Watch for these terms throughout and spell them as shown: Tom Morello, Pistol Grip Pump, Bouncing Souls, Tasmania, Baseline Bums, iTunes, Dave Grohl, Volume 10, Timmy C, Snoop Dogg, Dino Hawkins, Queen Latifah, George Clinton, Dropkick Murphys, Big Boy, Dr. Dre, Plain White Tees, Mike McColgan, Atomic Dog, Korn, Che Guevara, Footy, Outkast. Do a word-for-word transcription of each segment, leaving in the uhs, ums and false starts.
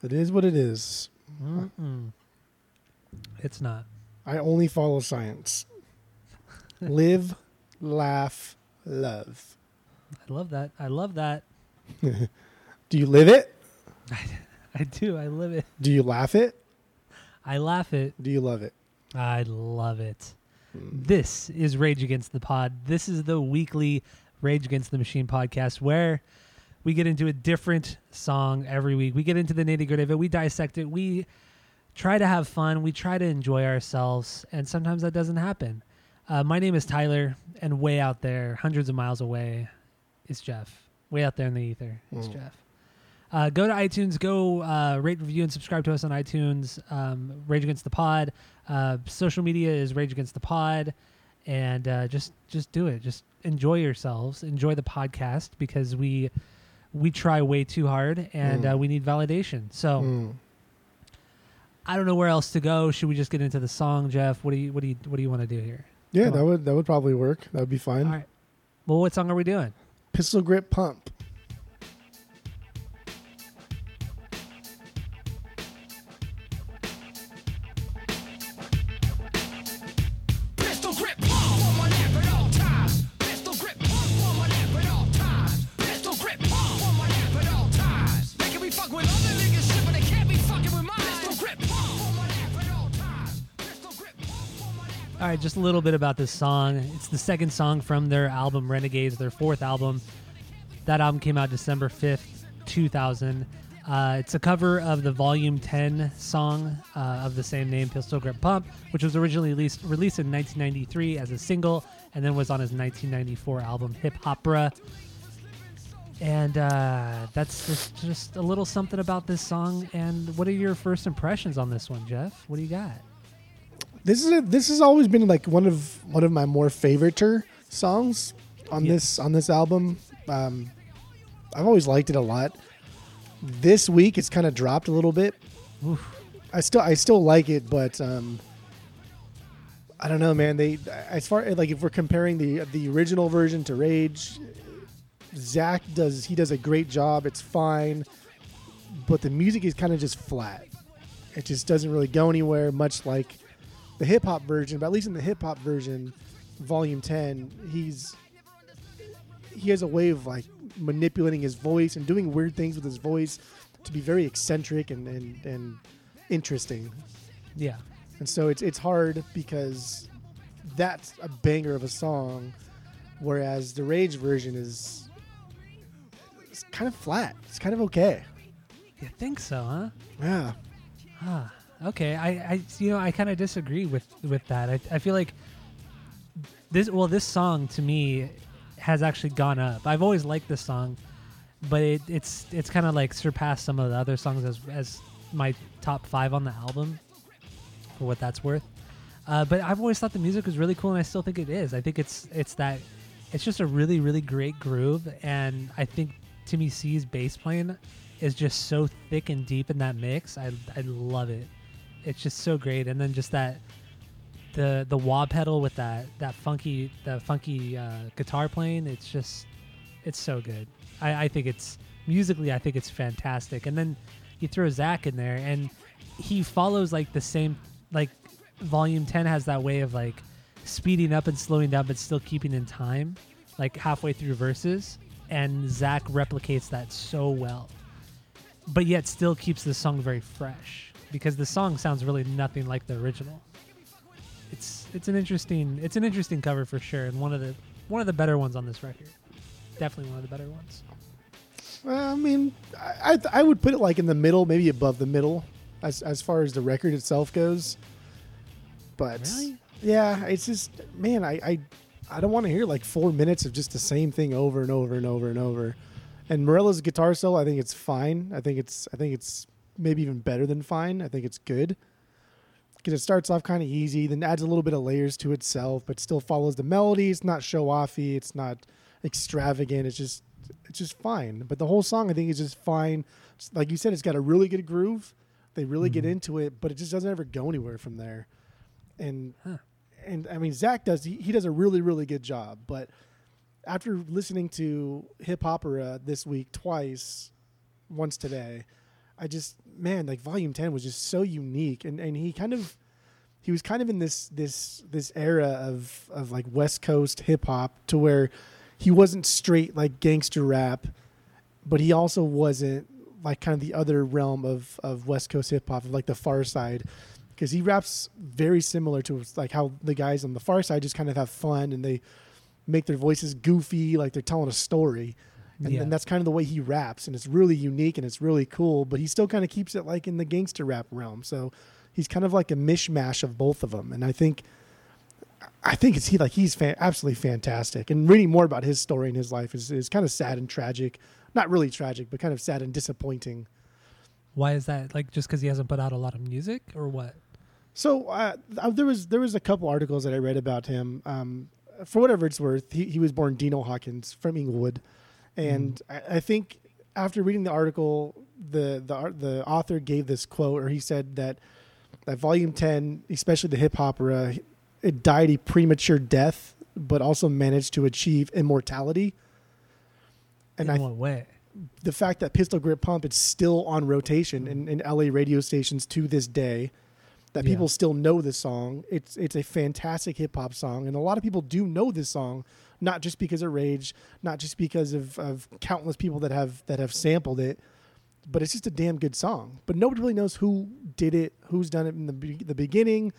It is what it is. Mm-mm. It's not. I only follow science. Live, laugh, love. I love that. I love that. Do you live it? I, I do. I live it. Do you laugh it? I laugh it. Do you love it? I love it. Mm. This is Rage Against the Pod. This is the weekly Rage Against the Machine podcast where we get into a different song every week. We get into the nitty-gritty of it. We dissect it. We try to have fun. We try to enjoy ourselves, and sometimes that doesn't happen. Uh, my name is Tyler, and way out there, hundreds of miles away, is Jeff. Way out there in the ether is mm. Jeff. Uh, go to iTunes. Go uh, rate, review, and subscribe to us on iTunes. Um, Rage Against the Pod. Uh, social media is Rage Against the Pod. And uh, just just do it. Just enjoy yourselves. Enjoy the podcast because we we try way too hard, and mm. uh, we need validation. So mm. I don't know where else to go. Should we just get into the song, Jeff? What do you what do you what do you want to do here? Yeah, Come that on. would that would probably work. That would be fine. All right. Well, what song are we doing? Pistol Grip Pump. All right, just a little bit about this song. It's the second song from their album Renegades, their fourth album. That album came out December fifth, two thousand. Uh, it's a cover of the Volume ten song uh, of the same name, Pistol Grip Pump, which was originally released, released in nineteen ninety-three as a single and then was on his nineteen ninety-four album Hip Hopera. And uh, that's just, just a little something about this song. And what are your first impressions on this one, Jeff? What do you got? This is a, this has always been like one of one of my more favoriter songs on yeah. this on this album. Um, I've always liked it a lot. This week it's kind of dropped a little bit. Oof. I still I still like it, but um, I don't know, man. They as far like if we're comparing the the original version to Rage, Zach does he does a great job. It's fine, but the music is kind of just flat. It just doesn't really go anywhere. Much like the hip hop version, but at least in the hip hop version, Volume ten, he's he has a way of like manipulating his voice and doing weird things with his voice to be very eccentric and, and, and interesting. Yeah. And so it's it's hard because that's a banger of a song, whereas the Rage version is it's kind of flat. It's kind of okay. You think so, huh? Yeah. Huh. Okay, I, I, you know, I kind of disagree with, with that. I, I feel like this, well, this song to me has actually gone up. I've always liked this song, but it, it's, it's kind of like surpassed some of the other songs as, as my top five on the album, for what that's worth. Uh, but I've always thought the music was really cool, and I still think it is. I think it's, it's that, it's just a really, really great groove, and I think Timmy C's bass playing is just so thick and deep in that mix. I, I love it. It's just so great, and then just that the the wah pedal with that that funky the funky uh, guitar playing. It's just it's so good. I, I think it's musically, I think it's fantastic. And then you throw Zach in there, and he follows like the same like Volume ten has that way of like speeding up and slowing down, but still keeping in time, like halfway through verses. And Zach replicates that so well, but yet still keeps the song very fresh, because the song sounds really nothing like the original. It's it's an interesting it's an interesting cover for sure, and one of the one of the better ones on this record. Definitely one of the better ones. Well, I mean, I I, th- I would put it like in the middle, maybe above the middle, as as far as the record itself goes. But really? Yeah, it's just man, I I, I don't want to hear like four minutes of just the same thing over and over and over and over. And Morello's guitar solo, I think it's fine. I think it's I think it's. Maybe even better than fine. I think it's good because it starts off kind of easy, then adds a little bit of layers to itself, but still follows the melody. It's not show-offy. It's not extravagant. It's just, it's just fine. But the whole song, I think, is just fine. It's, like you said, it's got a really good groove. They really mm-hmm. get into it, but it just doesn't ever go anywhere from there. And huh. and I mean, Zach does. He, he does a really, really good job. But after listening to Hip Hopera this week twice, once today, I just, man, like Volume ten was just so unique. And, and he kind of, he was kind of in this, this, this era of, of like West Coast hip hop to where he wasn't straight like gangster rap, but he also wasn't like kind of the other realm of, of West Coast hip hop, like the Pharcyde. Because he raps very similar to like how the guys on the Pharcyde just kind of have fun and they make their voices goofy, like they're telling a story. And, yeah. and that's kind of the way he raps. And it's really unique and it's really cool, but he still kind of keeps it like in the gangster rap realm. So he's kind of like a mishmash of both of them. And I think, I think it's he like he's fan, absolutely fantastic. And reading more about his story and his life is, is kind of sad and tragic. Not really tragic, but kind of sad and disappointing. Why is that? Like just because he hasn't put out a lot of music or what? So uh, there was there was a couple articles that I read about him. Um, for whatever it's worth, he, he was born Dino Hawkins from Inglewood, and mm. I, I think after reading the article, the the the author gave this quote, or he said that that Volume ten, especially the Hip Hopera, it died a premature death, but also managed to achieve immortality. And In what I, way? The fact that Pistol Grip Pump is still on rotation mm. in, in L A radio stations to this day. That people yeah. still know this song. It's it's a fantastic hip hop song, and a lot of people do know this song, not just because of Rage, not just because of, of countless people that have that have sampled it, but it's just a damn good song. But nobody really knows who did it, who's done it in the be- the beginning,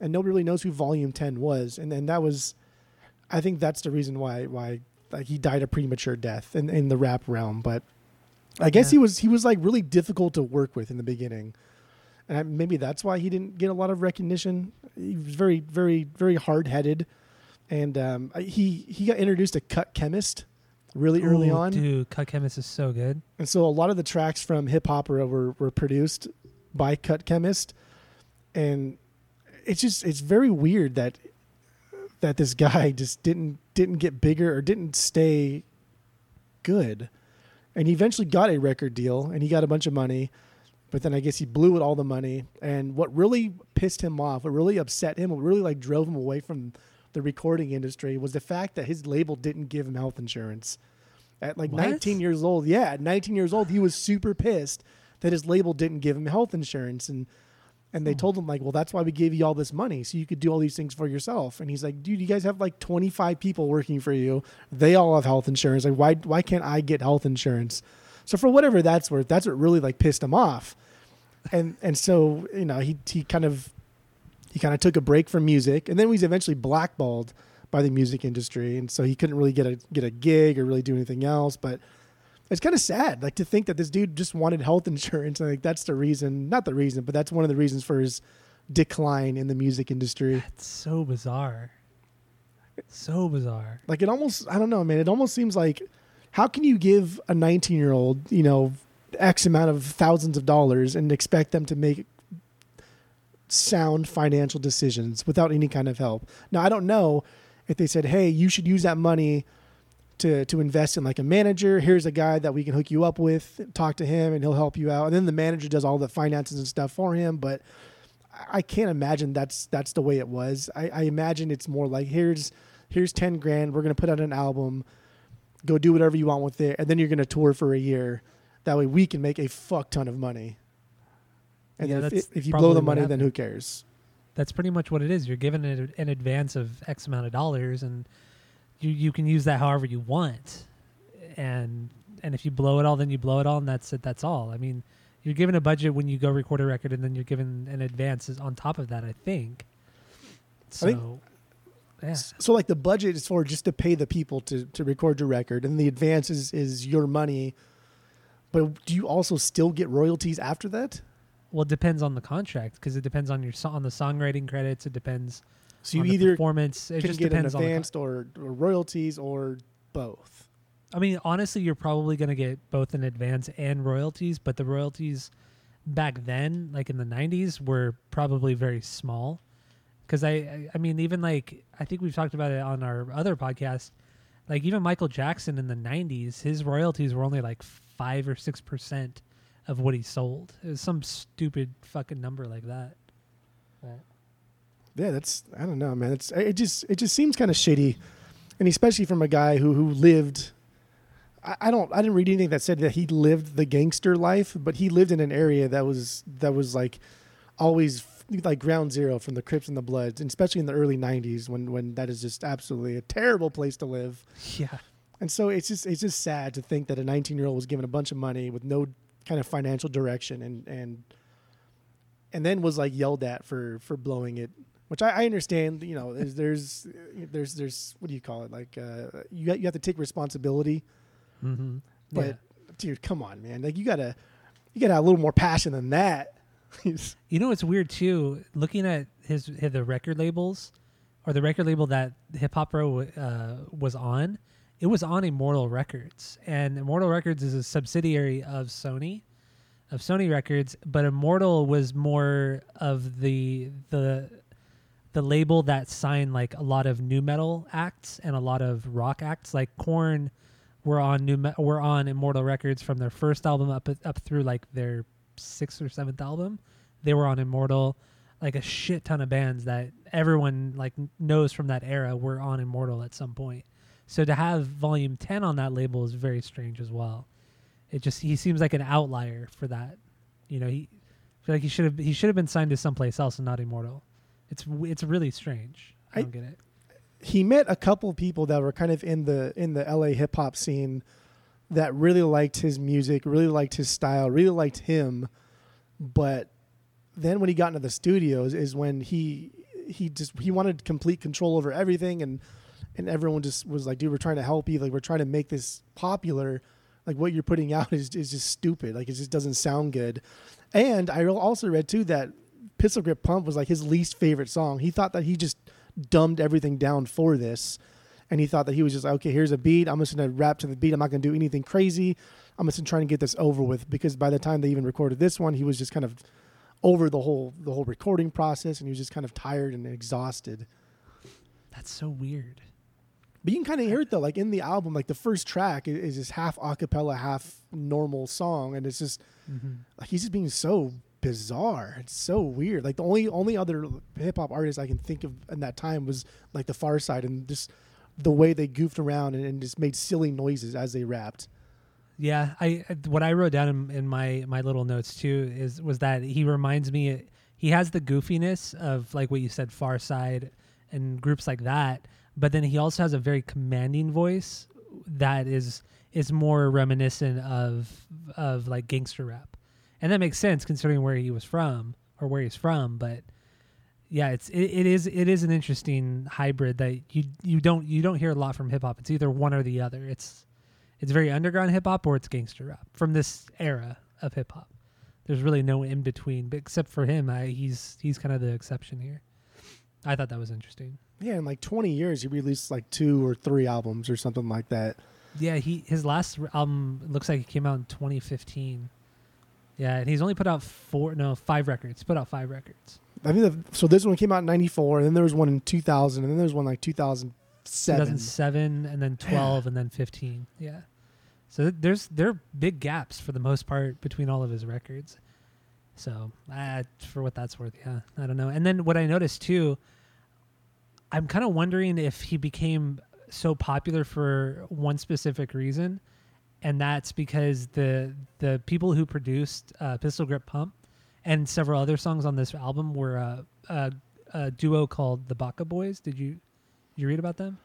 and nobody really knows who Volume ten was. And and that was, I think that's the reason why why like he died a premature death in, in the rap realm. But I yeah. guess he was he was like really difficult to work with in the beginning. And maybe that's why he didn't get a lot of recognition. He was very, very, very hard-headed. And um, he, he got introduced to Cut Chemist really Ooh, early on. Dude, Cut Chemist is so good. And so a lot of the tracks from Hip Hopera were, were produced by Cut Chemist. And it's just it's very weird that that this guy just didn't didn't get bigger or didn't stay good. And he eventually got a record deal, and he got a bunch of money. But then I guess he blew it all the money. And what really pissed him off, what really upset him, what really like drove him away from the recording industry was the fact that his label didn't give him health insurance. At like what? nineteen years old, yeah, at nineteen years old, he was super pissed that his label didn't give him health insurance. And and they oh. told him like, well, that's why we gave you all this money so you could do all these things for yourself. And he's like, dude, you guys have like twenty-five people working for you. They all have health insurance. Like, why why can't I get health insurance? So for whatever that's worth, that's what really like pissed him off. And and so, you know, he he kind of he kind of took a break from music, and then he was eventually blackballed by the music industry, and so he couldn't really get a get a gig or really do anything else. But it's kind of sad, like to think that this dude just wanted health insurance. I think that's the reason, not the reason, but that's one of the reasons for his decline in the music industry. That's so bizarre. So bizarre. Like it almost, I don't know, man. It almost seems like, how can you give a nineteen-year-old, you know, X amount of thousands of dollars and expect them to make sound financial decisions without any kind of help? Now, I don't know if they said, hey, you should use that money to, to invest in like a manager. Here's a guy that we can hook you up with, talk to him and he'll help you out. And then the manager does all the finances and stuff for him. But I can't imagine that's, that's the way it was. I, I imagine it's more like, here's, here's ten grand. We're going to put out an album. Go do whatever you want with it, and then you're going to tour for a year. That way we can make a fuck ton of money. And yeah, if, if you blow the money, then who cares? That's pretty much what it is. You're given it an advance of X amount of dollars, and you, you can use that however you want. And and if you blow it all, then you blow it all, and that's it. That's all. I mean, you're given a budget when you go record a record, and then you're given an advance on top of that, I think. So... I think- Yeah. So like the budget is for just to pay the people to, to record your record, and the advance is, is your money. But do you also still get royalties after that? Well, it depends on the contract, because it depends on your so- on the songwriting credits. It depends. So you on either the performance. It just get depends an advanced on advanced or, or royalties or both. I mean, honestly, you're probably going to get both an advance and royalties, but the royalties back then, like in the nineties, were probably very small. Because I, I mean, even like, I think we've talked about it on our other podcast, like even Michael Jackson in the nineties, his royalties were only like five or six percent of what he sold. It was some stupid fucking number like that. Right. Yeah, that's, I don't know, man. It's it just it just seems kind of shitty, and especially from a guy who who lived I, I don't, I didn't read anything that said that he lived the gangster life, but he lived in an area that was, that was like always like ground zero from the Crips and the Bloods, and especially in the early nineties when, when that is just absolutely a terrible place to live. Yeah. And so it's just, it's just sad to think that a nineteen year old was given a bunch of money with no kind of financial direction and, and, and then was like yelled at for, for blowing it, which I, I understand, you know, there's, there's, there's, there's, what do you call it? Like, uh, you you have to take responsibility, mm-hmm. but yeah. dude, come on, man. Like you gotta, you gotta have a little more passion than that. You know, it's weird too, looking at his, his, the record labels or the record label that Hip Hopera uh, was on, it was on Immortal Records, and Immortal Records is a subsidiary of Sony. Of Sony Records, but Immortal was more of the the the label that signed like a lot of nu metal acts and a lot of rock acts. Like Korn were on new me- were on Immortal Records from their first album up up through like their sixth or seventh album. They were on Immortal. Like a shit ton of bands that everyone like knows from that era were on Immortal at some point. So to have Volume ten on that label is very strange as well. It just, he seems like an outlier for that. You know, he I feel like he should have he should have been signed to someplace else and not Immortal. It's it's really strange. I, I don't get it. He met a couple of people that were kind of in the in the L A hip hop scene that really liked his music, really liked his style, really liked him. But then when he got into the studios is when he he just he wanted complete control over everything, and and everyone just was like, dude, we're trying to help you, like we're trying to make this popular. Like what you're putting out is is just stupid. Like it just doesn't sound good. And I also read too that Pistol Grip Pump was like his least favorite song. He thought that he just dumbed everything down for this, and he thought that he was just like, okay, here's a beat. I'm just gonna rap to the beat. I'm not gonna do anything crazy. I'm just trying to get this over with, because by the time they even recorded this one, he was just kind of over the whole the whole recording process, and he was just kind of tired and exhausted. That's so weird. But you can kind of hear it though, like in the album, like the first track is, is just half acapella, half normal song, and it's just mm-hmm. like he's just being so bizarre. It's so weird. Like the only only other hip hop artist I can think of in that time was like the Pharcyde, and just the way they goofed around and, and just made silly noises as they rapped. Yeah, I what I wrote down in, in my my little notes too is was that he reminds me, he has the goofiness of like what you said, Pharcyde and groups like that. But then he also has a very commanding voice that is is more reminiscent of of like gangster rap, and that makes sense considering where he was from or where he's from. But yeah, it's it, it is it is an interesting hybrid that you you don't you don't hear a lot from hip hop. It's either one or the other. It's it's very underground hip hop or it's gangster rap from this era of hip hop. There's really no in between, but except for him, I, he's he's kind of the exception here. I thought that was interesting. Yeah, in like twenty years, he released like two or three albums or something like that. Yeah, he his last album looks like it came out in twenty fifteen. Yeah, and he's only put out four, no, five records. He's put out five records. I mean, so this one came out in ninety-four, and then there was one in two thousand, and then there was one like two thousand seven. two thousand seven, and then twelve, and then fifteen. Yeah. So th- there's there are big gaps for the most part between all of his records. So uh, for what that's worth, yeah, I don't know. And then what I noticed too, I'm kind of wondering if he became so popular for one specific reason, and that's because the the people who produced uh, Pistol Grip Pump and several other songs on this album were uh, a, a duo called the Baka Boyz. Did you did you read about them?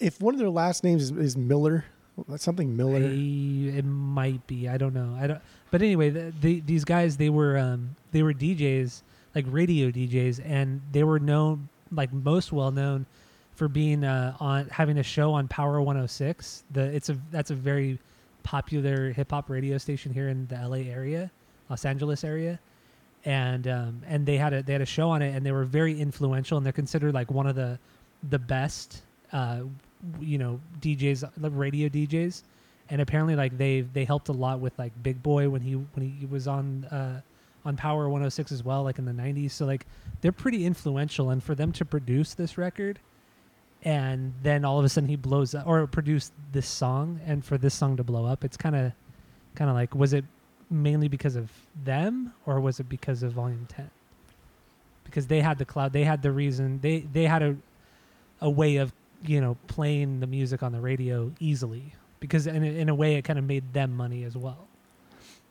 If one of their last names is, is Miller, something Miller, I, it might be. I don't know. I don't. But anyway, the, the, these guys they were um, they were D Js, like radio D Js, and they were known. Like most well known for being uh, on having a show on Power one oh six. The it's a that's a very popular hip hop radio station here in the L A area, Los Angeles area, and um, and they had a they had a show on it, and they were very influential, and they're considered like one of the the best uh, you know D Js, radio D Js, and apparently like they they helped a lot with like Big Boy when he when he was on. Uh, on Power one oh six as well, like in the nineties. So like they're pretty influential, and for them to produce this record and then all of a sudden he blows up, or produced this song, and for this song to blow up, it's kind of kind of like, was it mainly because of them or was it because of Volume ten? Because they had the cloud, they had the reason, they they had a a way of, you know, playing the music on the radio easily, because in, in a way it kind of made them money as well.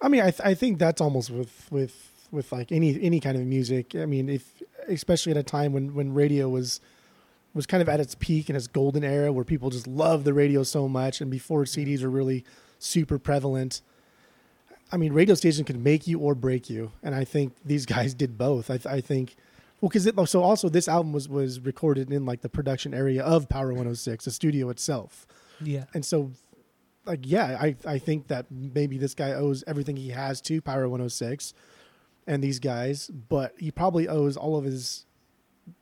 I mean, I th- I think that's almost with with with like any any kind of music. I mean, if especially at a time when, when radio was was kind of at its peak in its golden era, where people just loved the radio so much, and before C Ds were really super prevalent. I mean, radio station could make you or break you, and I think these guys did both. I, th- I think, well, because so also this album was was recorded in like the production area of Power one oh six, the studio itself. Yeah, and so. Like, yeah, I, I think that maybe this guy owes everything he has to Power one oh six and these guys, but he probably owes all of his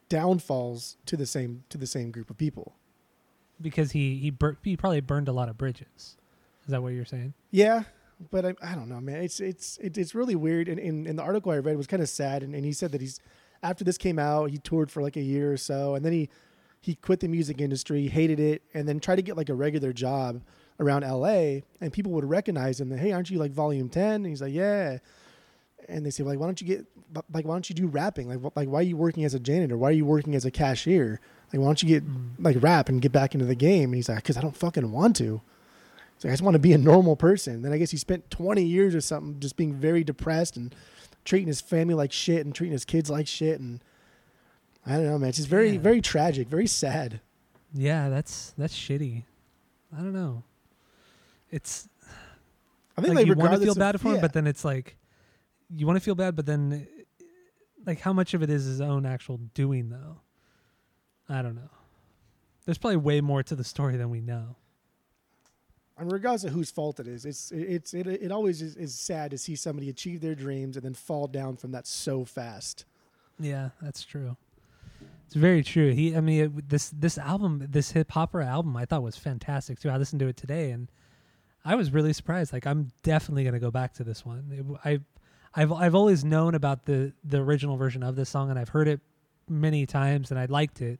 downfalls to the same to the same group of people. Because he he, bur- he probably burned a lot of bridges. Is that what you're saying? Yeah, but I I don't know, man. It's it's it, it's really weird. And in, in the article I read, it was kind of sad. And, and he said that he's after this came out, he toured for like a year or so, and then he he quit the music industry, hated it, and then tried to get like a regular job around L A, and people would recognize him. That, hey, aren't you like Volume ten? And he's like, yeah. And they say, well, like, why don't you get, like, why don't you do rapping? Like, wh- like, why are you working as a janitor? Why are you working as a cashier? Like, why don't you get mm. like rap and get back into the game? And he's like, because I don't fucking want to. So like, I just want to be a normal person. Then I guess he spent twenty years or something just being very depressed and treating his family like shit and treating his kids like shit. And I don't know, man. It's just very, yeah. very tragic, very sad. Yeah, that's that's shitty. I don't know. It's I think like, like you want to feel bad of, for him, yeah. but then it's like you want to feel bad, but then like how much of it is his own actual doing though? I don't know. There's probably way more to the story than we know. And regardless of whose fault it is, it's it's it it always is, is sad to see somebody achieve their dreams and then fall down from that so fast. Yeah, that's true. It's very true. He, I mean, it, this this album, this Hip Hopera album, I thought was fantastic too. I listened to it today and. I was really surprised. Like, I'm definitely gonna go back to this one. It, I, I've I've always known about the the original version of this song, and I've heard it many times, and I liked it.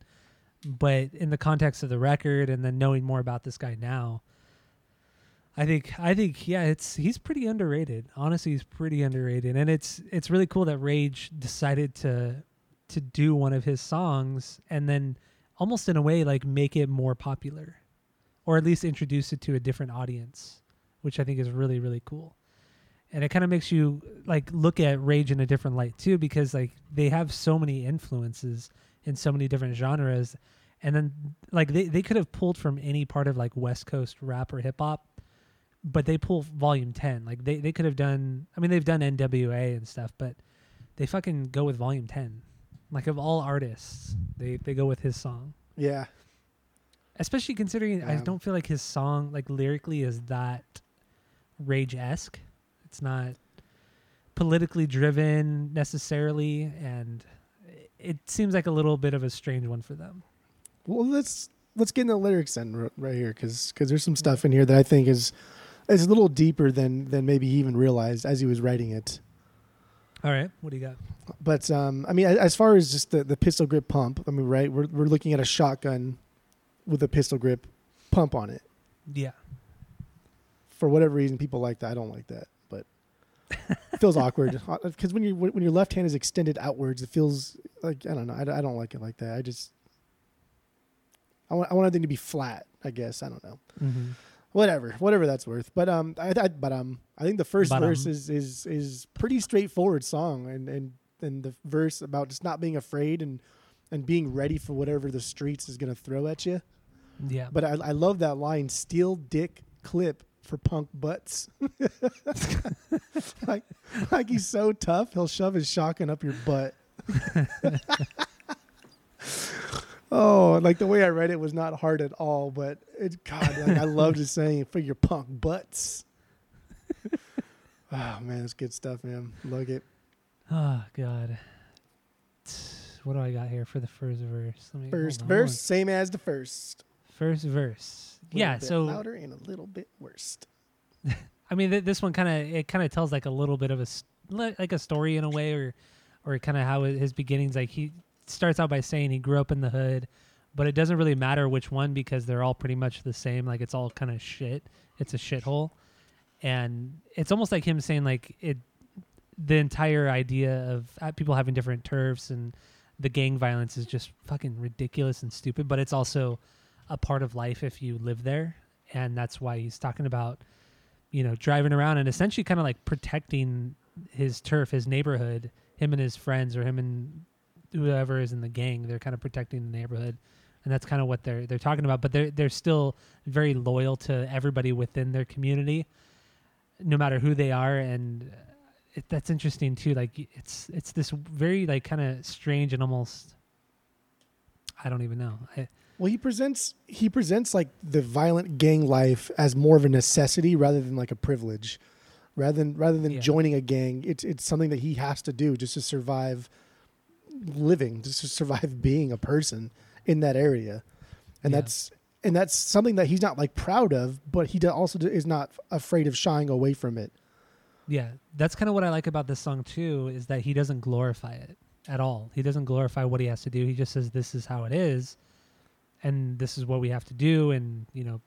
But in the context of the record, and then knowing more about this guy now, I think I think yeah, it's he's pretty underrated. Honestly, he's pretty underrated, and it's it's really cool that Rage decided to to do one of his songs, and then almost in a way like make it more popular. Or at least introduce it to a different audience, which I think is really, really cool. And it kind of makes you like look at Rage in a different light too, because like they have so many influences in so many different genres. And then like they, they could have pulled from any part of like West Coast rap or hip hop, but they pull Volume ten. Like they, they could have done, I mean, they've done N W A and stuff, but they fucking go with Volume ten. Like of all artists, they, they go with his song. Yeah. Especially considering yeah. I don't feel like his song, like lyrically, is that Rage-esque. It's not politically driven necessarily, and it seems like a little bit of a strange one for them. Well, let's let's get into the lyrics then right here, because there's some stuff in here that I think is is a little deeper than than maybe he even realized as he was writing it. All right, what do you got? But um, I mean, as far as just the, the pistol grip pump, I mean, right? We're we're looking at a shotgun. With a pistol grip pump on it. Yeah. For whatever reason, people like that. I don't like that, but it feels awkward. Because when, you, when your left hand is extended outwards, it feels like, I don't know. I, I don't like it like that. I just, I want, I want everything to be flat, I guess. I don't know. Mm-hmm. Whatever, whatever that's worth. But um, I, I, but, um, I think the first but, verse um. is, is, is pretty straightforward song. And, and, and the verse about just not being afraid and, and being ready for whatever the streets is going to throw at you. Yeah. But I, I love that line, steel dick clip for punk butts. like, like he's so tough, he'll shove his shotgun up your butt. oh, like the way I read it was not hard at all, but it, God, like I love just saying it for your punk butts. oh, man, that's good stuff, man. Love it. Oh, God. What do I got here for the first verse? Let me, first verse, same as the first. First verse, yeah. So louder and a little bit worse. I mean, th- this one kind of it kind of tells like a little bit of a st- like a story in a way, or or kind of how his beginnings. Like he starts out by saying he grew up in the hood, but it doesn't really matter which one because they're all pretty much the same. Like it's all kind of shit. It's a shithole, and it's almost like him saying like it. The entire idea of uh, people having different turfs and the gang violence is just fucking ridiculous and stupid, but it's also a part of life if you live there. and that's why he's talking about, you know, driving around and essentially kind of like protecting his turf, his neighborhood, him and his friends, or him and whoever is in the gang. They're kind of protecting the neighborhood, and that's kind of what they're they're talking about. But they're they're still very loyal to everybody within their community, no matter who they are. And it, that's interesting too. Like it's it's this very like kind of strange and almost, I don't even know. I, well, he presents he presents like the violent gang life as more of a necessity rather than like a privilege. Rather than rather than yeah. joining a gang, it's it's something that he has to do just to survive living, just to survive being a person in that area. And yeah. that's and that's something that he's not like proud of, but he also is not afraid of shying away from it. Yeah, that's kind of what I like about this song too, is that he doesn't glorify it at all. He doesn't glorify what he has to do. He just says this is how it is, and this is what we have to do, and, you know,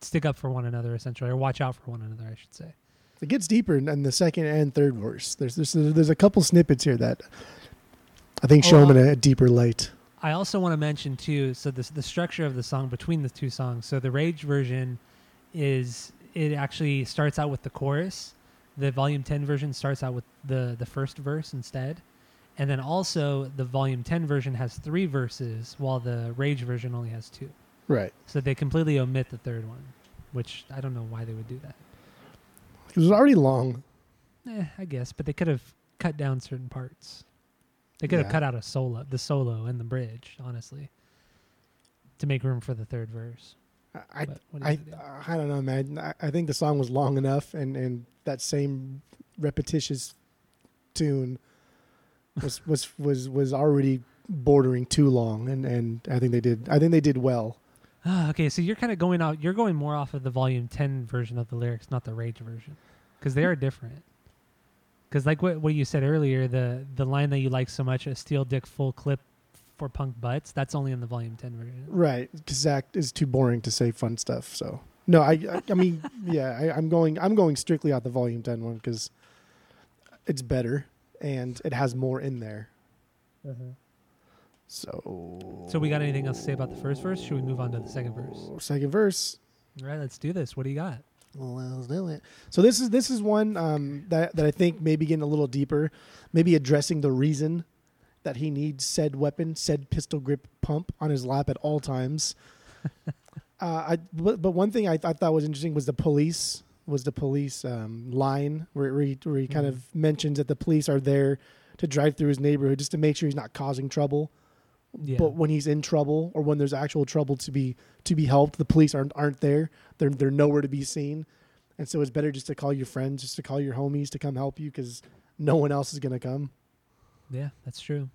stick up for one another essentially, or watch out for one another, I should say. It gets deeper in the second and third verse. There's there's, there's a couple snippets here that I think oh, show them in a, a deeper light. I also want to mention too, so this, the structure of the song between the two songs. So the Rage version is, it actually starts out with the chorus. The Volume ten version starts out with the, the first verse instead. And then also the Volume ten version has three verses while the Rage version only has two. Right. So they completely omit the third one, which I don't know why they would do that. It was already long. Eh, I guess, but they could have cut down certain parts. They could yeah. have cut out a solo, the solo and the bridge, honestly, to make room for the third verse. I I, do? I don't know, man. I, I think the song was long enough, and, and that same repetitious tune was was, was was already bordering too long, and, and I think they did. I think they did well. Okay, so you're kind of going out. You're going more off of the Volume ten version of the lyrics, not the Rage version, because they are different. Because like what what you said earlier, the the line that you like so much, a steel dick full clip for punk butts, that's only in the Volume ten version. Right, because Zach is too boring to say fun stuff. So no, I I, I mean yeah, I, I'm going I'm going strictly out the Volume ten one because it's better and it has more in there. Mm-hmm. So So we got anything else to say about the first verse? Should we move on to the second verse? Second verse. All right, let's do this. What do you got? Well, let's do it. So this is this is one um, that that I think maybe getting a little deeper, maybe addressing the reason that he needs said weapon, said pistol grip pump on his lap at all times. uh, I but one thing I, th- I thought was interesting was the police was the police um, line where, where he, where he mm-hmm. kind of mentions that the police are there to drive through his neighborhood just to make sure he's not causing trouble. Yeah. But when he's in trouble or when there's actual trouble to be to be helped, the police aren't aren't there. They're they're nowhere to be seen, and so it's better just to call your friends, just to call your homies to come help you because no one else is gonna come. Yeah, that's true.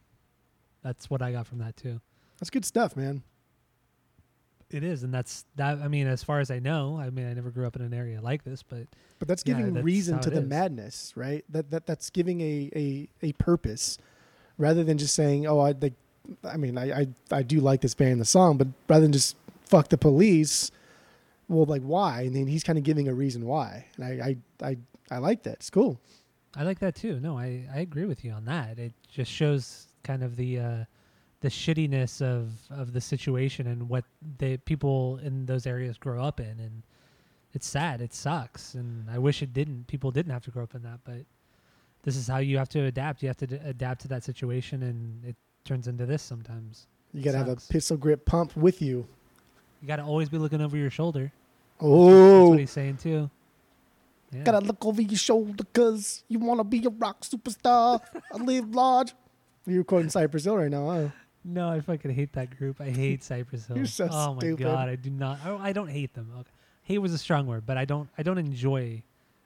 That's what I got from that too. That's good stuff, man. It is, and that's that. I mean, as far as I know, I mean, I never grew up in an area like this, but but that's giving yeah, that's reason to the is. madness, right? That that that's giving a a, a purpose rather than just saying, oh, I like. I mean, I, I I do like this band, the song, but rather than just fuck the police, well, like why? And then he's kind of giving a reason why, and I I, I I like that. It's cool. I like that too. No, I, I agree with you on that. It just shows kind of the uh, the shittiness of, of the situation and what the people in those areas grow up in, and it's sad. It sucks, and I wish it didn't. People didn't have to grow up in that, but this is how you have to adapt. You have to d- adapt to that situation, and it turns into this sometimes. You gotta have a pistol grip pump with you. You gotta always be looking over your shoulder. Oh, that's what he's saying too. Yeah. Gotta look over your shoulder because you wanna be a rock superstar. I live large. You're quoting Cypress Hill right now, huh? No, I fucking hate that group. I hate Cypress Hill. You're so oh my stupid. god, I do not. I don't hate them. Okay. Hate was a strong word, but I don't. I don't enjoy.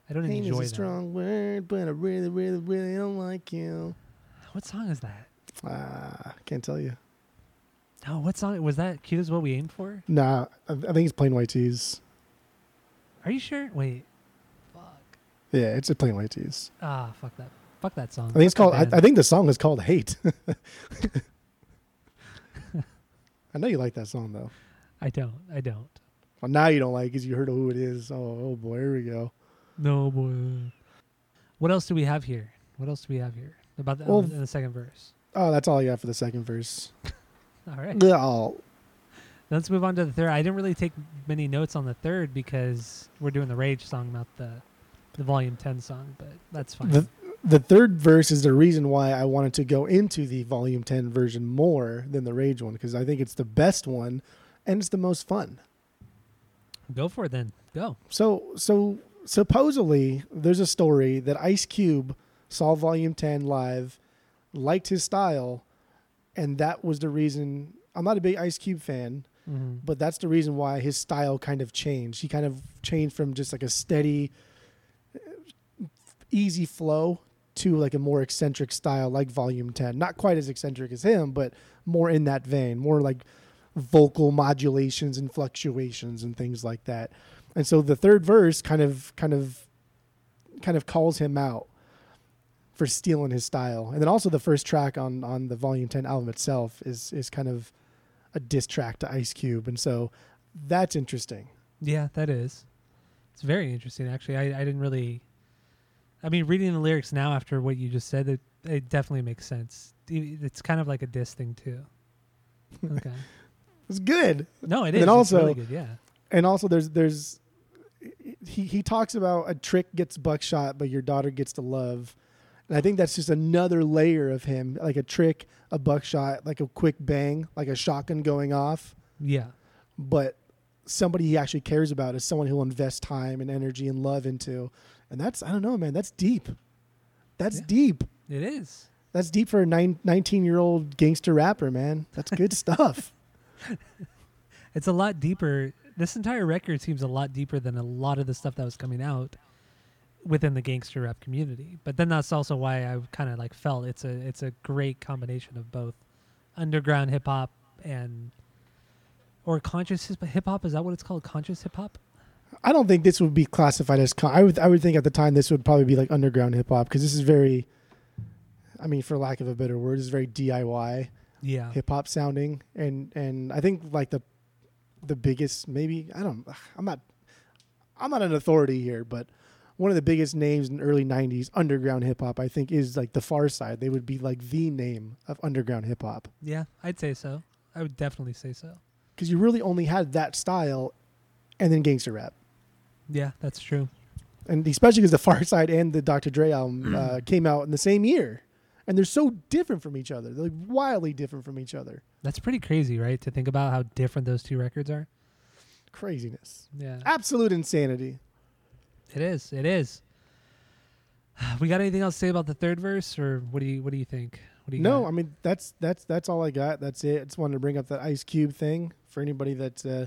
I don't hate enjoy. Hate is a strong them. word, but I really, really, really don't like you. What song is that? Ah, uh, can't tell you. Oh, what song? Was that Cute Is What We Aimed For? Nah, I, I think it's Plain White Tees. Are you sure? Wait. Fuck. Yeah, it's a Plain White Tees. Ah, fuck that. Fuck that song. I think it's called, I, I think the song is called Hate. I know you like that song, though. I don't. I don't. Well, now you don't like it because you heard who it is. Oh, oh, boy. Here we go. No, boy. What else do we have here? What else do we have here? About the, well, uh, in the second verse. Oh, that's all I got for the second verse. All right. Oh. Let's move on to the third. I didn't really take many notes on the third because we're doing the Rage song, not the the Volume ten song, but that's fine. The, the third verse is the reason why I wanted to go into the Volume ten version more than the Rage one, because I think it's the best one and it's the most fun. Go for it then. Go. So, so supposedly there's a story that Ice Cube saw Volume ten live, liked his style, and that was the reason. I'm not a big Ice Cube fan, mm-hmm. but that's the reason why his style kind of changed. He kind of changed from just like a steady, easy flow to like a more eccentric style like Volume ten. Not quite as eccentric as him, but more in that vein, more like vocal modulations and fluctuations and things like that. And so the third verse kind of kind of kind of calls him out for stealing his style. And then also the first track on on the Volume ten album itself is is kind of a diss track to Ice Cube. And so that's interesting. Yeah, that is. It's very interesting, actually. I, I didn't really... I mean, reading the lyrics now after what you just said, it, it definitely makes sense. It's kind of like a diss thing, too. Okay. It's good. No, it is. And also, it's really good, yeah. And also there's... there's he, he talks about a trick gets buckshot, but your daughter gets to love. And I think that's just another layer of him, like a trick, a buckshot, like a quick bang, like a shotgun going off. Yeah. But somebody he actually cares about is someone he'll invest time and energy and love into. And that's, I don't know, man, that's deep. That's yeah. deep. It is. That's deep for a nine, nineteen-year-old gangster rapper, man. That's good stuff. It's a lot deeper. This entire record seems a lot deeper than a lot of the stuff that was coming out within the gangster rap community. But then that's also why I kind of like felt it's a it's a great combination of both underground hip hop and or conscious hip hop. Is that what it's called? Conscious hip hop? I don't think this would be classified as con- I would I would think at the time this would probably be like underground hip hop, because this is very, I mean, for lack of a better word, is very D I Y yeah. hip hop sounding. And and I think like the the biggest maybe I don't I'm not I'm not an authority here, but one of the biggest names in the early nineties underground hip hop, I think, is like the Pharcyde. They would be like the name of underground hip hop. Yeah, I'd say so. I would definitely say so. Because you really only had that style, and then gangster rap. Yeah, that's true. And especially because the Pharcyde and the Doctor Dre album uh, came out in the same year, and they're so different from each other. They're like wildly different from each other. That's pretty crazy, right? To think about how different those two records are. Craziness. Yeah. Absolute insanity. It is. It is. We got anything else to say about the third verse, or what do you what do you think? What do you no, got? I mean that's that's that's all I got. That's it. I just wanted to bring up that Ice Cube thing for anybody that's uh,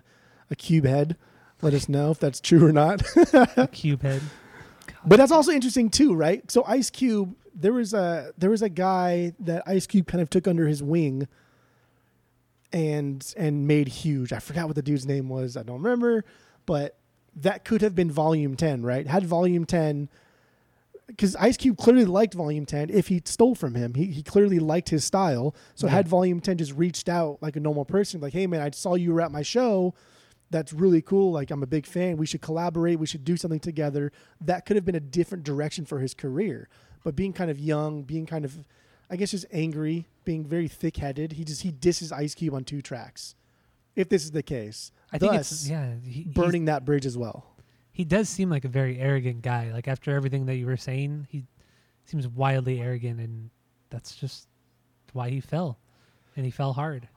a cube head. Let us know if that's true or not. A cube head. God. But that's also interesting too, right? So Ice Cube, there was a there was a guy that Ice Cube kind of took under his wing and and made huge. I forgot what the dude's name was. I don't remember, but that could have been Volume ten, right? Had Volume ten, because Ice Cube clearly liked Volume ten if he stole from him. He he clearly liked his style. So yeah. Had Volume ten just reached out like a normal person, like, hey, man, I saw you were at my show. That's really cool. Like, I'm a big fan. We should collaborate. We should do something together. That could have been a different direction for his career. But being kind of young, being kind of, I guess, just angry, being very thick-headed, he just he disses Ice Cube on two tracks. If this is the case, I Thus, think it's yeah, he, burning that bridge as well. He does seem like a very arrogant guy. Like after everything that you were saying, he seems wildly arrogant, and that's just why he fell, and he fell hard.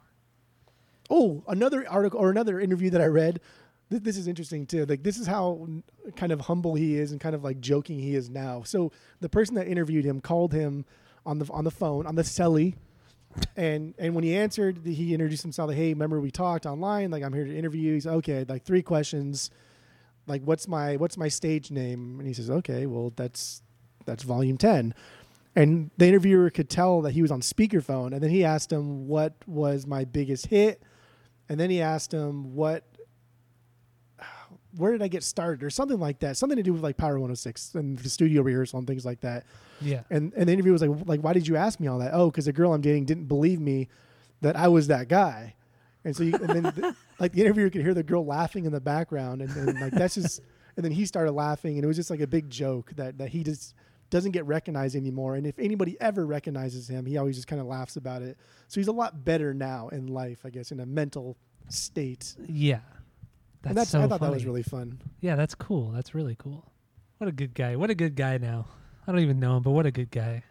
Oh, another article or another interview that I read. Th- this is interesting too. Like this is how kind of humble he is, and kind of like joking he is now. So the person that interviewed him called him on the on the phone on the celly. And and when he answered, he introduced himself. Like, hey, remember we talked online? Like, I'm here to interview you. He's okay. Like three questions. Like, what's my what's my stage name? And he says, okay, well that's that's Volume ten. And the interviewer could tell that he was on speakerphone. And then he asked him, what was my biggest hit? And then he asked him, what? Where did I get started, or something like that? Something to do with like Power one oh six and the studio rehearsal and things like that. Yeah. And and the interview was like, like, why did you ask me all that? Oh, because the girl I'm dating didn't believe me that I was that guy. And so, you, and then the, like the interviewer could hear the girl laughing in the background, and then like that's just. And then he started laughing, and it was just like a big joke that that he just doesn't get recognized anymore. And if anybody ever recognizes him, he always just kind of laughs about it. So he's a lot better now in life, I guess, in a mental state. Yeah. That's, that's so I thought funny. That was really fun. Yeah, that's cool. That's really cool. What a good guy. What a good guy now. I don't even know him, but what a good guy.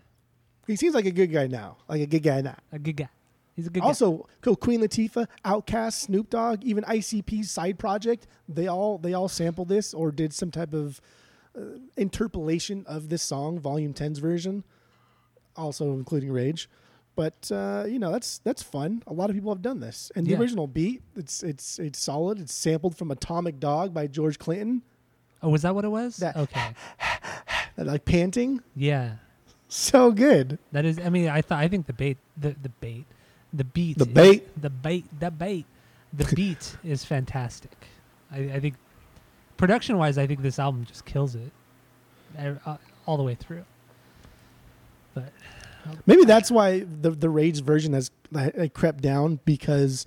He seems like a good guy now. Like a good guy now. A good guy. He's a good also, guy. Also, cool, Queen Latifah, Outkast, Snoop Dogg, even I C P's side project, they all they all sampled this or did some type of uh, interpolation of this song, Volume ten's version, also including Rage. But uh, you know, that's that's fun. A lot of people have done this. And the yeah. original beat, it's it's it's solid. It's sampled from Atomic Dog by George Clinton. Oh, was that what it was? That, okay. That, like panting? Yeah. So good. That is I mean, I thought I think the bait the, the bait. The beat. The bait. Is, the bait. The bait. The beat is fantastic. I, I think production-wise, I think this album just kills it I, all the way through. But maybe that's why the the Rage version has like, crept down, because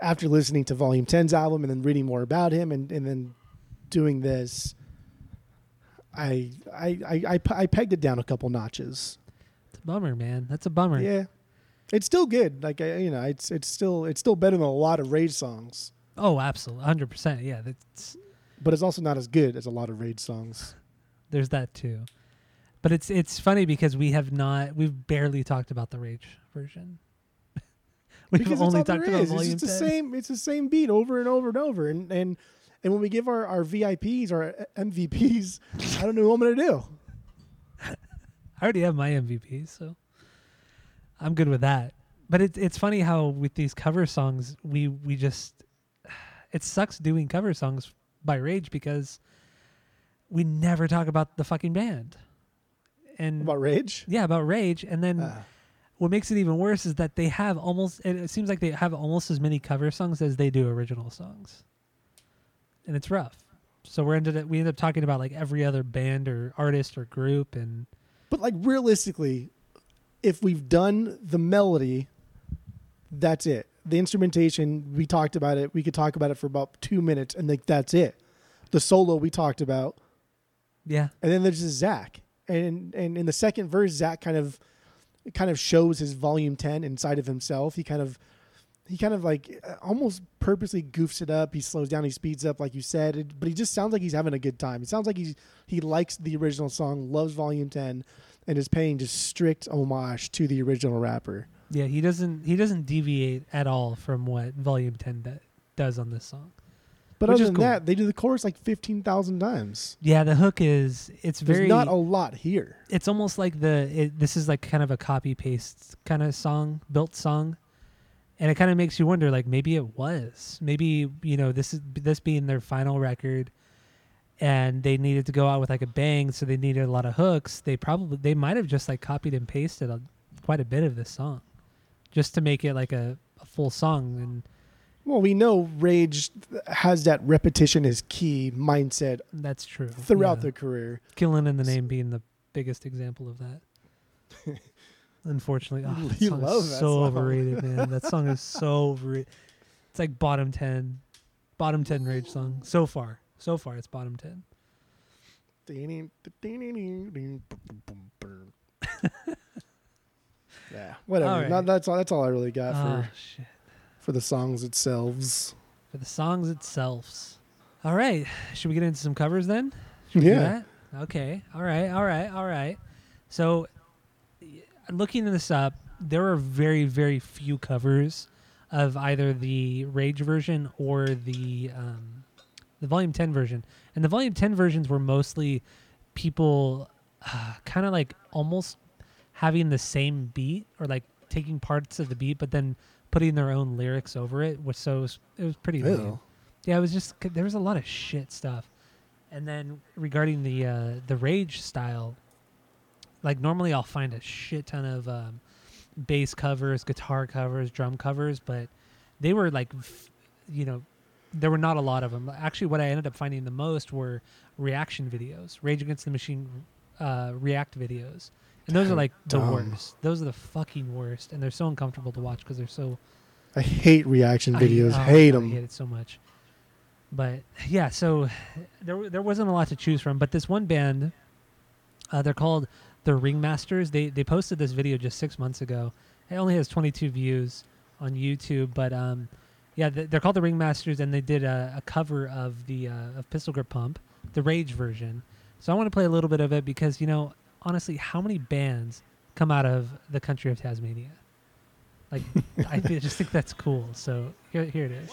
after listening to Volume ten's album and then reading more about him and, and then doing this, I I, I I I pegged it down a couple notches. It's a bummer, man. That's a bummer. Yeah. It's still good. Like, you know, it's it's still it's still better than a lot of Rage songs. Oh, absolutely. one hundred percent. Yeah. That's. But it's also not as good as a lot of Rage songs. There's that, too. But it's it's funny because we have not, we've barely talked about the Rage version. We've because only talked about Volume it's the same. It's the same beat over and over and over. And and, and when we give our, our V I Ps, our M V Ps, I don't know what I'm going to do. I already have my M V Ps, so. I'm good with that. But it, it's funny how with these cover songs, we, we just... It sucks doing cover songs by Rage because we never talk about the fucking band. And about Rage? Yeah, about Rage. And then uh. what makes it even worse is that they have almost... It seems like they have almost as many cover songs as they do original songs. And it's rough. So we ended up, we ended up talking about like every other band or artist or group. And But like realistically... If we've done the melody, that's it. The instrumentation, we talked about it. We could talk about it for about two minutes, and like that's it. The solo we talked about, yeah. And then there's Zach, and and in the second verse, Zach kind of, kind of shows his Volume ten inside of himself. He kind of, he kind of like almost purposely goofs it up. He slows down, he speeds up, like you said. It, but he just sounds like he's having a good time. It sounds like he he likes the original song, loves Volume ten. And is paying just strict homage to the original rapper. Yeah, he doesn't he doesn't deviate at all from what Volume ten de- does on this song. But other than cool. that, they do the chorus like fifteen thousand times. Yeah, the hook is it's There's very not a lot here. It's almost like the it, this is like kind of a copy paste kind of song, built song. And it kind of makes you wonder like maybe it was. Maybe, you know, this is this being their final record. And they needed to go out with like a bang, so they needed a lot of hooks. They probably they might have just like copied and pasted a, quite a bit of this song, just to make it like a, a full song. And well, we know Rage has that repetition is key mindset. That's true throughout yeah. their career. Killing in the Name being the biggest example of that. Unfortunately, oh, that you song love is that so song. Overrated, man. That song is so overrated. It's like bottom ten, bottom ten Rage song so far. So far, it's bottom ten. yeah, whatever. All right. Not, that's all. That's all I really got oh, for shit. for the songs itself. For the songs itself. All right. Should we get into some covers then? Should yeah. Okay. All right. All right. All right. So, looking this up, there are very, very few covers of either the Rage version or the. Um, The Volume ten version. And the Volume ten versions were mostly people uh, kind of like almost having the same beat or like taking parts of the beat, but then putting their own lyrics over it. Which so it was, it was pretty lame. Yeah, it was just, there was a lot of shit stuff. And then regarding the uh, the Rage style, like normally I'll find a shit ton of um, bass covers, guitar covers, drum covers, but they were like, you know, there were not a lot of them. Actually, what I ended up finding the most were reaction videos, Rage Against the Machine uh, react videos. And those are like the Dumb. worst. Those are the fucking worst. And they're so uncomfortable to watch because they're so... I hate reaction videos. I, oh, hate them. I hate it so much. But yeah, so there there wasn't a lot to choose from. But this one band, uh, they're called the Ringmasters. They, they posted this video just six months ago. It only has twenty-two views on YouTube, but... um. Yeah, they're called the Ringmasters, and they did a, a cover of the uh, of Pistol Grip Pump, the Rage version. So I want to play a little bit of it because, you know, honestly, how many bands come out of the country of Tasmania? Like, I just think that's cool. So here, here it is.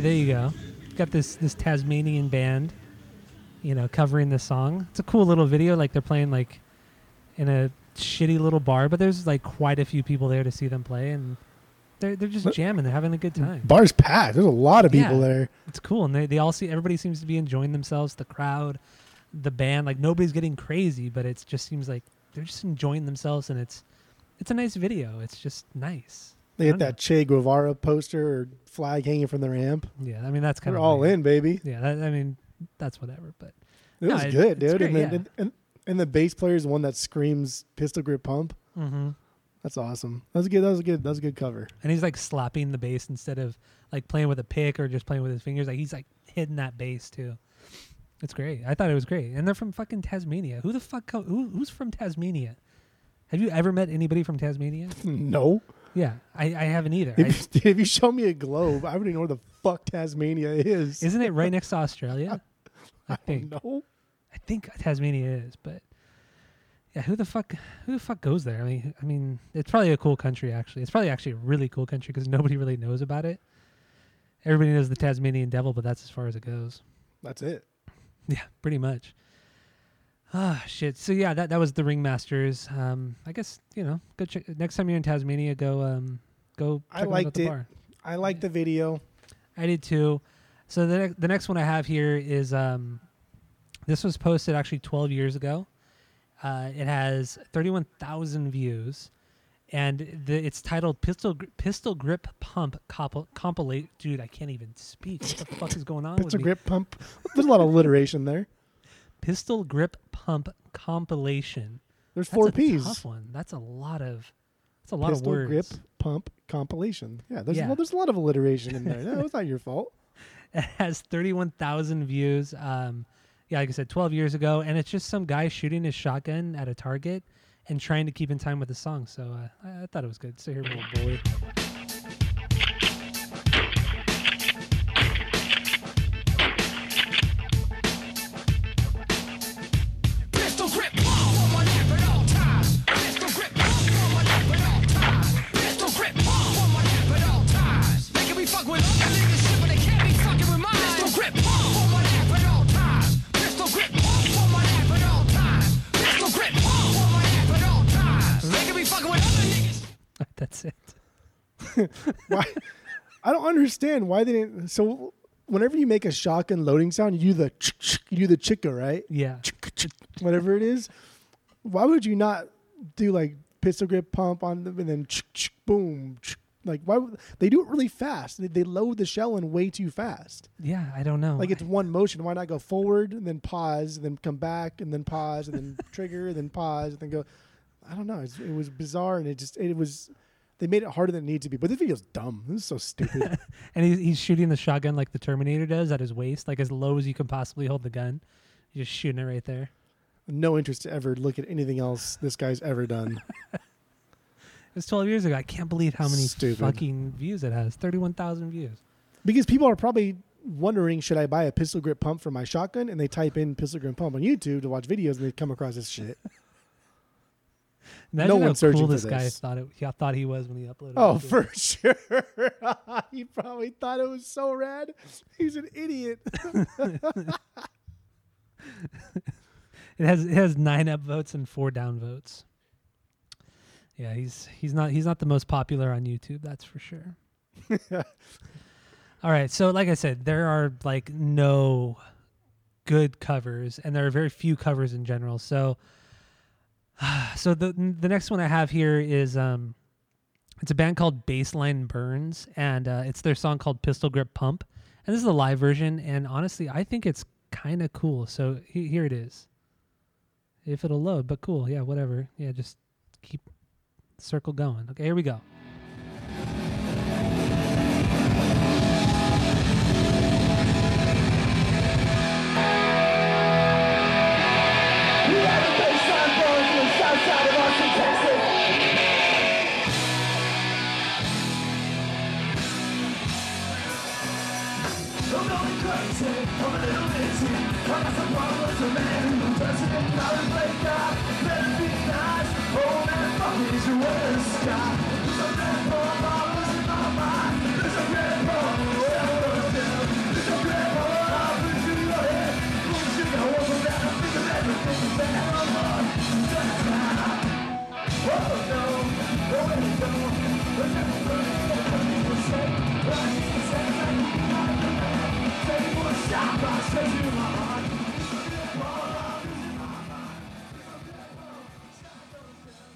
There you go. Got this this Tasmanian band, you know, covering the song. It's a cool little video. Like, they're playing like in a shitty little bar, but there's like quite a few people there to see them play, and they're they're just jamming. They're having a good time. Bar's packed. There's a lot of people yeah, there. It's cool, and they they all see. Everybody seems to be enjoying themselves. The crowd, the band, like nobody's getting crazy, but it just seems like they're just enjoying themselves, and it's it's a nice video. It's just nice. They had that Che Guevara poster or flag hanging from the ramp. Yeah, I mean, that's kind of... We're all in, baby. Yeah, that, I mean, that's whatever, but... It was good, dude. And the, and, and the bass player is the one that screams Pistol Grip Pump. Mm-hmm. That's awesome. That was good. That was good. That was a good cover. And he's, like, slapping the bass instead of, like, playing with a pick or just playing with his fingers. Like, he's, like, hitting that bass, too. It's great. I thought it was great. And they're from fucking Tasmania. Who the fuck... Co- who, who's from Tasmania? Have you ever met anybody from Tasmania? No. Yeah, I, I haven't either. If, I, if you show me a globe, I wouldn't know where the fuck Tasmania is. Isn't it right next to Australia? I, I think. Don't know. I think Tasmania is, but yeah, who the fuck who the fuck goes there? I mean, I mean, it's probably a cool country. Actually, it's probably actually a really cool country because nobody really knows about it. Everybody knows the Tasmanian devil, but that's as far as it goes. That's it. Yeah, pretty much. Ah, oh, shit. So, yeah, that, that was the Ringmasters. Um, I guess, you know, go check. Next time you're in Tasmania, go um, go check I liked out at the it. bar. I liked yeah. the video. I did, too. So the, ne- the next one I have here is um, this was posted actually twelve years ago. Uh, it has thirty-one thousand views, and the, it's titled Pistol Gri- Pistol Grip Pump Compil- Compilate. Dude, I can't even speak. What the fuck is going on Pistol with Grip me? Pump. There's a lot of alliteration there. Pistol Grip Pump Compilation. There's four P's. That's a tough one. That's a lot of, that's a lot Pistol of words. Pistol Grip Pump Compilation. Yeah, there's, yeah. A, well, there's a lot of alliteration in there. No, it's not your fault. It has thirty-one thousand views. Um, yeah, like I said, twelve years ago. And it's just some guy shooting his shotgun at a target and trying to keep in time with the song. So uh, I, I thought it was good. So here, little boy. That's it. Why? I don't understand why they didn't. So whenever you make a shotgun loading sound, you do the ch- ch- you do the chicka, right? Yeah. Ch- ch- whatever it is. Why would you not do like Pistol Grip Pump on them and then ch- ch- boom? Ch- like why would, they do it really fast? They, they load the shell in way too fast. Yeah, I don't know. Like it's I, one motion. Why not go forward and then pause and then come back and then pause and then trigger and then pause and then go? I don't know. It's, it was bizarre and it just it was. They made it harder than it needed to be, but this video's dumb. This is so stupid. And he's, he's shooting the shotgun like the Terminator does at his waist, like as low as you can possibly hold the gun. You're just shooting it right there. No interest to ever look at anything else this guy's ever done. It was twelve years ago. I can't believe how many stupid. fucking views it has. thirty-one thousand views. Because people are probably wondering, should I buy a pistol grip pump for my shotgun? And they type in pistol grip pump on YouTube to watch videos, and they come across this shit. Imagine no one searching cool for this. This guy thought, it, he thought he was when he uploaded. Oh, for sure. He probably thought it was so rad. He's an idiot. It has it has nine upvotes and four downvotes. Yeah, he's he's not he's not the most popular on YouTube, that's for sure. All right, so like I said, there are like no good covers, and there are very few covers in general. So, so the the next one I have here is um, it's a band called Baseline Bums, and uh, it's their song called Pistol Grip Pump, and this is a live version. And honestly, I think it's kind of cool. So he, here it is. If it'll load, but cool, yeah, whatever, yeah, just keep circle going. Okay, here we go.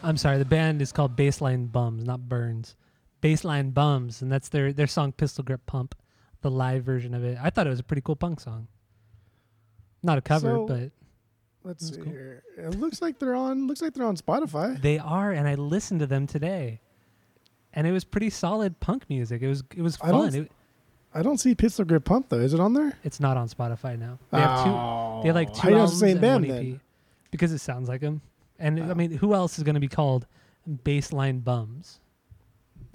I'm sorry, the band is called Baseline Bums, not Burns. Baseline Bums, and that's their, their song Pistol Grip Pump, the live version of it. I thought it was a pretty cool punk song. Not a cover, so, but let's see cool. here. It looks like they're on looks like they're on Spotify. They are, and I listened to them today. And it was pretty solid punk music. It was it was fun. I don't, it, I don't see Pistol Grip Pump though. Is it on there? It's not on Spotify now. They oh. have two they have like two albums the same and band, one E P then? Because it sounds like them. And, oh. I mean, who else is going to be called Baseline Bums?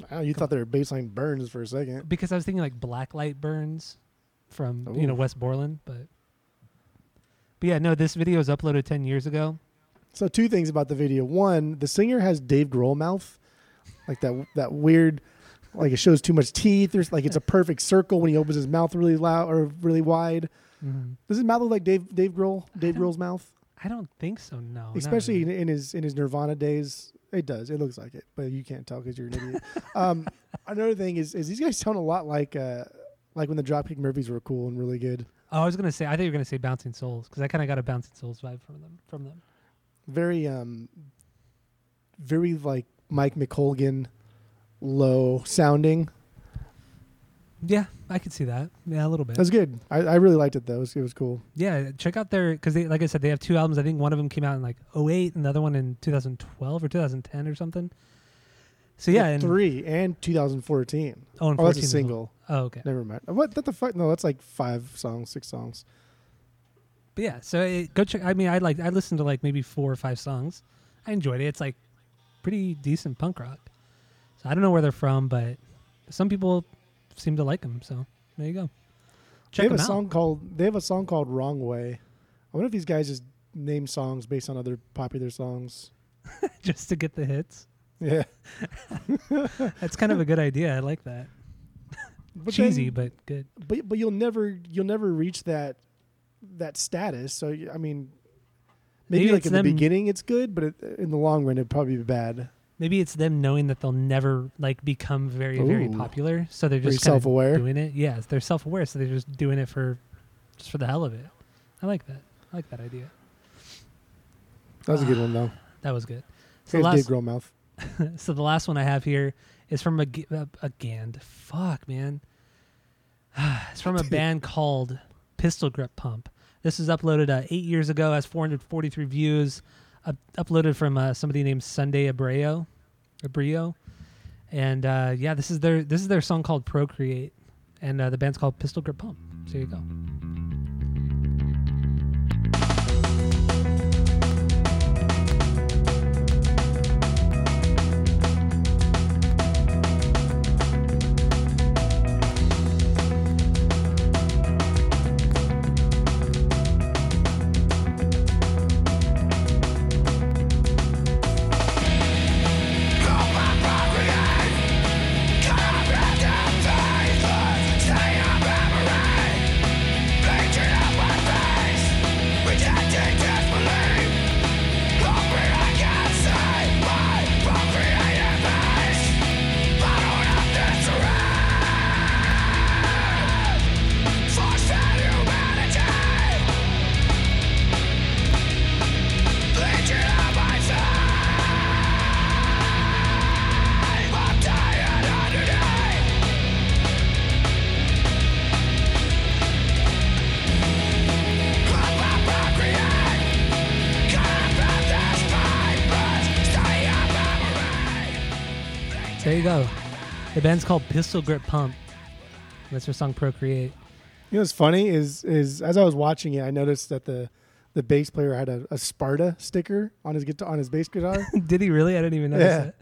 Oh, you Come thought they were Baseline Burns for a second. Because I was thinking, like, Blacklight Burns from, Ooh. you know, West Borland. But, but, yeah, no, this video was uploaded ten years ago. So two things about the video. One, the singer has Dave Grohl mouth, like that that weird, like it shows too much teeth. There's like it's a perfect circle when he opens his mouth really loud or really wide. Mm-hmm. Does his mouth look like Dave Dave Grohl? Dave Grohl's mouth? I don't think so. No, especially really. in, in his in his Nirvana days, it does. It looks like it, but you can't tell because you're an idiot. Um, another thing is, is these guys sound a lot like uh, like when the Dropkick Murphys were cool and really good. Oh, I was gonna say, I thought you were gonna say Bouncing Souls because I kind of got a Bouncing Souls vibe from them. From them, very um, very like Mike McColgan, low sounding. Yeah, I could see that. Yeah, a little bit. That's good. I, I really liked it, though. It was, it was cool. Yeah, check out their... Because, like I said, they have two albums. I think one of them came out in, like, oh eight and the other one in two thousand twelve or two thousand ten or something. So, yeah. And three and two thousand fourteen. Oh, and oh, that's a single. Oh, okay. Never mind. What that the fuck? No, that's, like, five songs, six songs. But, yeah, so it, go check... I mean, I like I listened to, like, maybe four or five songs. I enjoyed it. It's, like, pretty decent punk rock. So, I don't know where they're from, but some people... seem to like them, so there you go. Check they have them a out. song called they have a song called Wrong Way. I wonder if these guys just name songs based on other popular songs just to get the hits. Yeah. That's kind of a good idea. I like that. But cheesy then, but good. But but you'll never you'll never reach that that status. So I mean maybe, maybe like in the beginning it's good, but it, in the long run it'd probably be bad. Maybe it's them knowing that they'll never like become very, Ooh. very popular, so they're just kind of doing it. Yes, yeah, they're self-aware, so they're just doing it for just for the hell of it. I like that. I like that idea. That was uh, a good one, though. That was good. So last, Dave Grohl mouth. So the last one I have here is from a, a, a Gand. Fuck, man. It's from a band called Pistol Grip Pump. This was uploaded uh, eight years ago. Has four hundred forty-three views. Up, uploaded from uh, somebody named Sunday Abreu, Abreu, and uh, yeah, this is their this is their song called Procreate, and uh, the band's called Pistol Grip Pump. So here you go. There you go. The band's called Pistol Grip Pump. That's their song Procreate. You know what's funny is is as I was watching it, I noticed that the the bass player had a, a Sparta sticker on his guitar, on his bass guitar. Did he really? I didn't even notice that.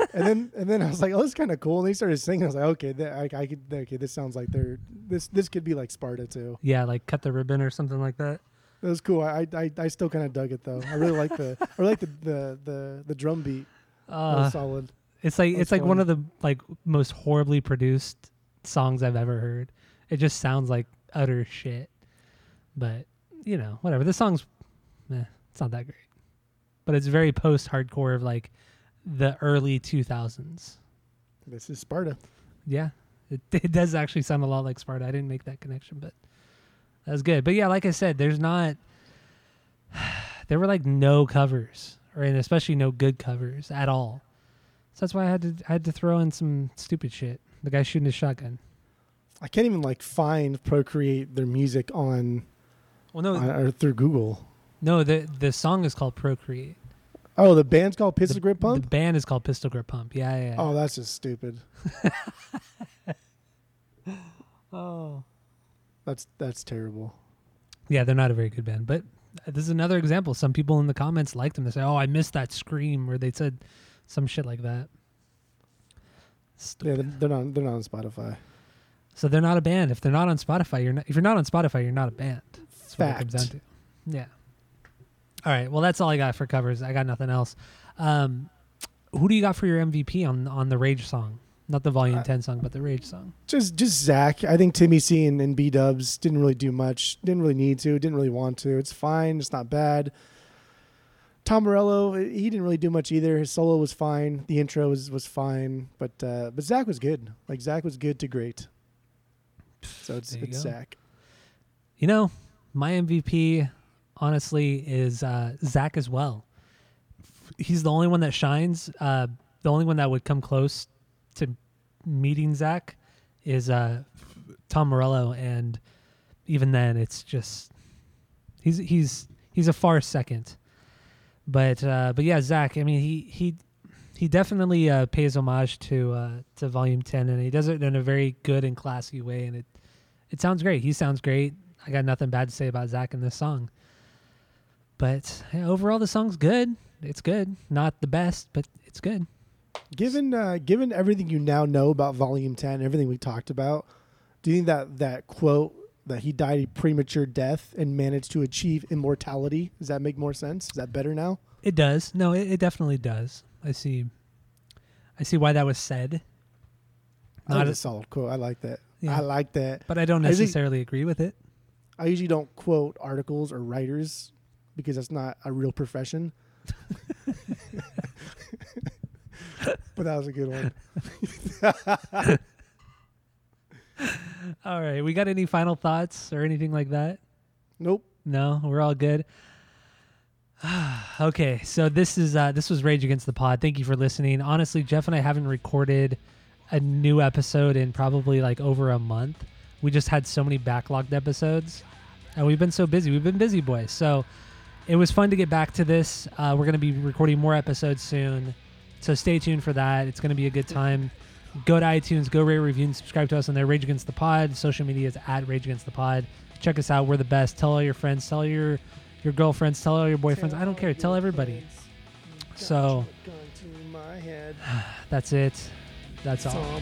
Yeah. and then and then I was like, oh, this is kind of cool. And he started singing. I was like, okay, that, I, I could, okay, this sounds like they're this this could be like Sparta too. Yeah, like Cut the Ribbon or something like that. It was cool. I I, I still kind of dug it though. I really like the I really like the, the the the drum beat. Uh, that was solid. It's like it's fun. Like one of the like most horribly produced songs I've ever heard. It just sounds like utter shit. But, you know, whatever. This song's, eh, it's not that great. But it's very post-hardcore of, like, the early two thousands. This is Sparta. Yeah. It, it does actually sound a lot like Sparta. I didn't make that connection, but that was good. But, yeah, like I said, there's not... there were, like, no covers, or and especially no good covers at all. So that's why I had to I had to throw in some stupid shit. The guy shooting his shotgun. I can't even like find Procreate their music on, well, no, on or through Google. No, the the song is called Procreate. Oh, the band's called Pistol the, Grip Pump? The band is called Pistol Grip Pump. Yeah, yeah. yeah. Oh, that's just stupid. oh, that's that's terrible. Yeah, they're not a very good band. But this is another example. Some people in the comments liked them. They say, "Oh, I missed that scream," or they said some shit like that. Stupid. Yeah, they're not they're not on Spotify. So they're not a band. If they're not on Spotify, you're not. If you're not on Spotify, you're not a band. That's Fact. What it comes down to. Yeah. All right. Well, that's all I got for covers. I got nothing else. Um, who do you got for your M V P on on the Rage song? Not the Volume uh, ten song, but the Rage song. Just just Zach. I think Timmy C and, and B Dubs didn't really do much. Didn't really need to. Didn't really want to. It's fine. It's not bad. Tom Morello, he didn't really do much either. His solo was fine. The intro was was fine. But uh, but Zach was good. Like Zach was good to great. So it's, it's Zach. You know, my M V P, honestly, is uh, Zach as well. He's the only one that shines. Uh, the only one that would come close to meeting Zach is uh, Tom Morello, and even then, it's just he's he's he's a far second. But uh, but yeah, Zach. I mean, he he he definitely uh, pays homage to uh, to Volume ten, and he does it in a very good and classy way, and it. It sounds great. He sounds great. I got nothing bad to say about Zach in this song. But yeah, overall, the song's good. It's good. Not the best, but it's good. Given uh, given everything you now know about Volume ten, everything we talked about, do you think that, that quote, that he died a premature death and managed to achieve immortality, does that make more sense? Is that better now? It does. No, it, it definitely does. I see. I see why that was said. Not a solid quote. I like that. Yeah. I like that. But I don't necessarily I usually, agree with it. I usually don't quote articles or writers because that's not a real profession. But that was a good one. All right. We got any final thoughts or anything like that? Nope. No, we're all good. Okay. So this is uh, this was Rage Against the Pod. Thank you for listening. Honestly, Jeff and I haven't recorded a new episode in probably like over a month. We just had so many backlogged episodes and we've been so busy. We've been busy boys. So it was fun to get back to this. Uh, we're going to be recording more episodes soon. So stay tuned for that. It's going to be a good time. Go to iTunes, go rate, review, and subscribe to us on there. Rage Against the Pod. Social media is at Rage Against the Pod. Check us out. We're the best. Tell all your friends, tell your, your girlfriends, tell all your boyfriends. I don't care. Tell everybody. So that's it. That's all.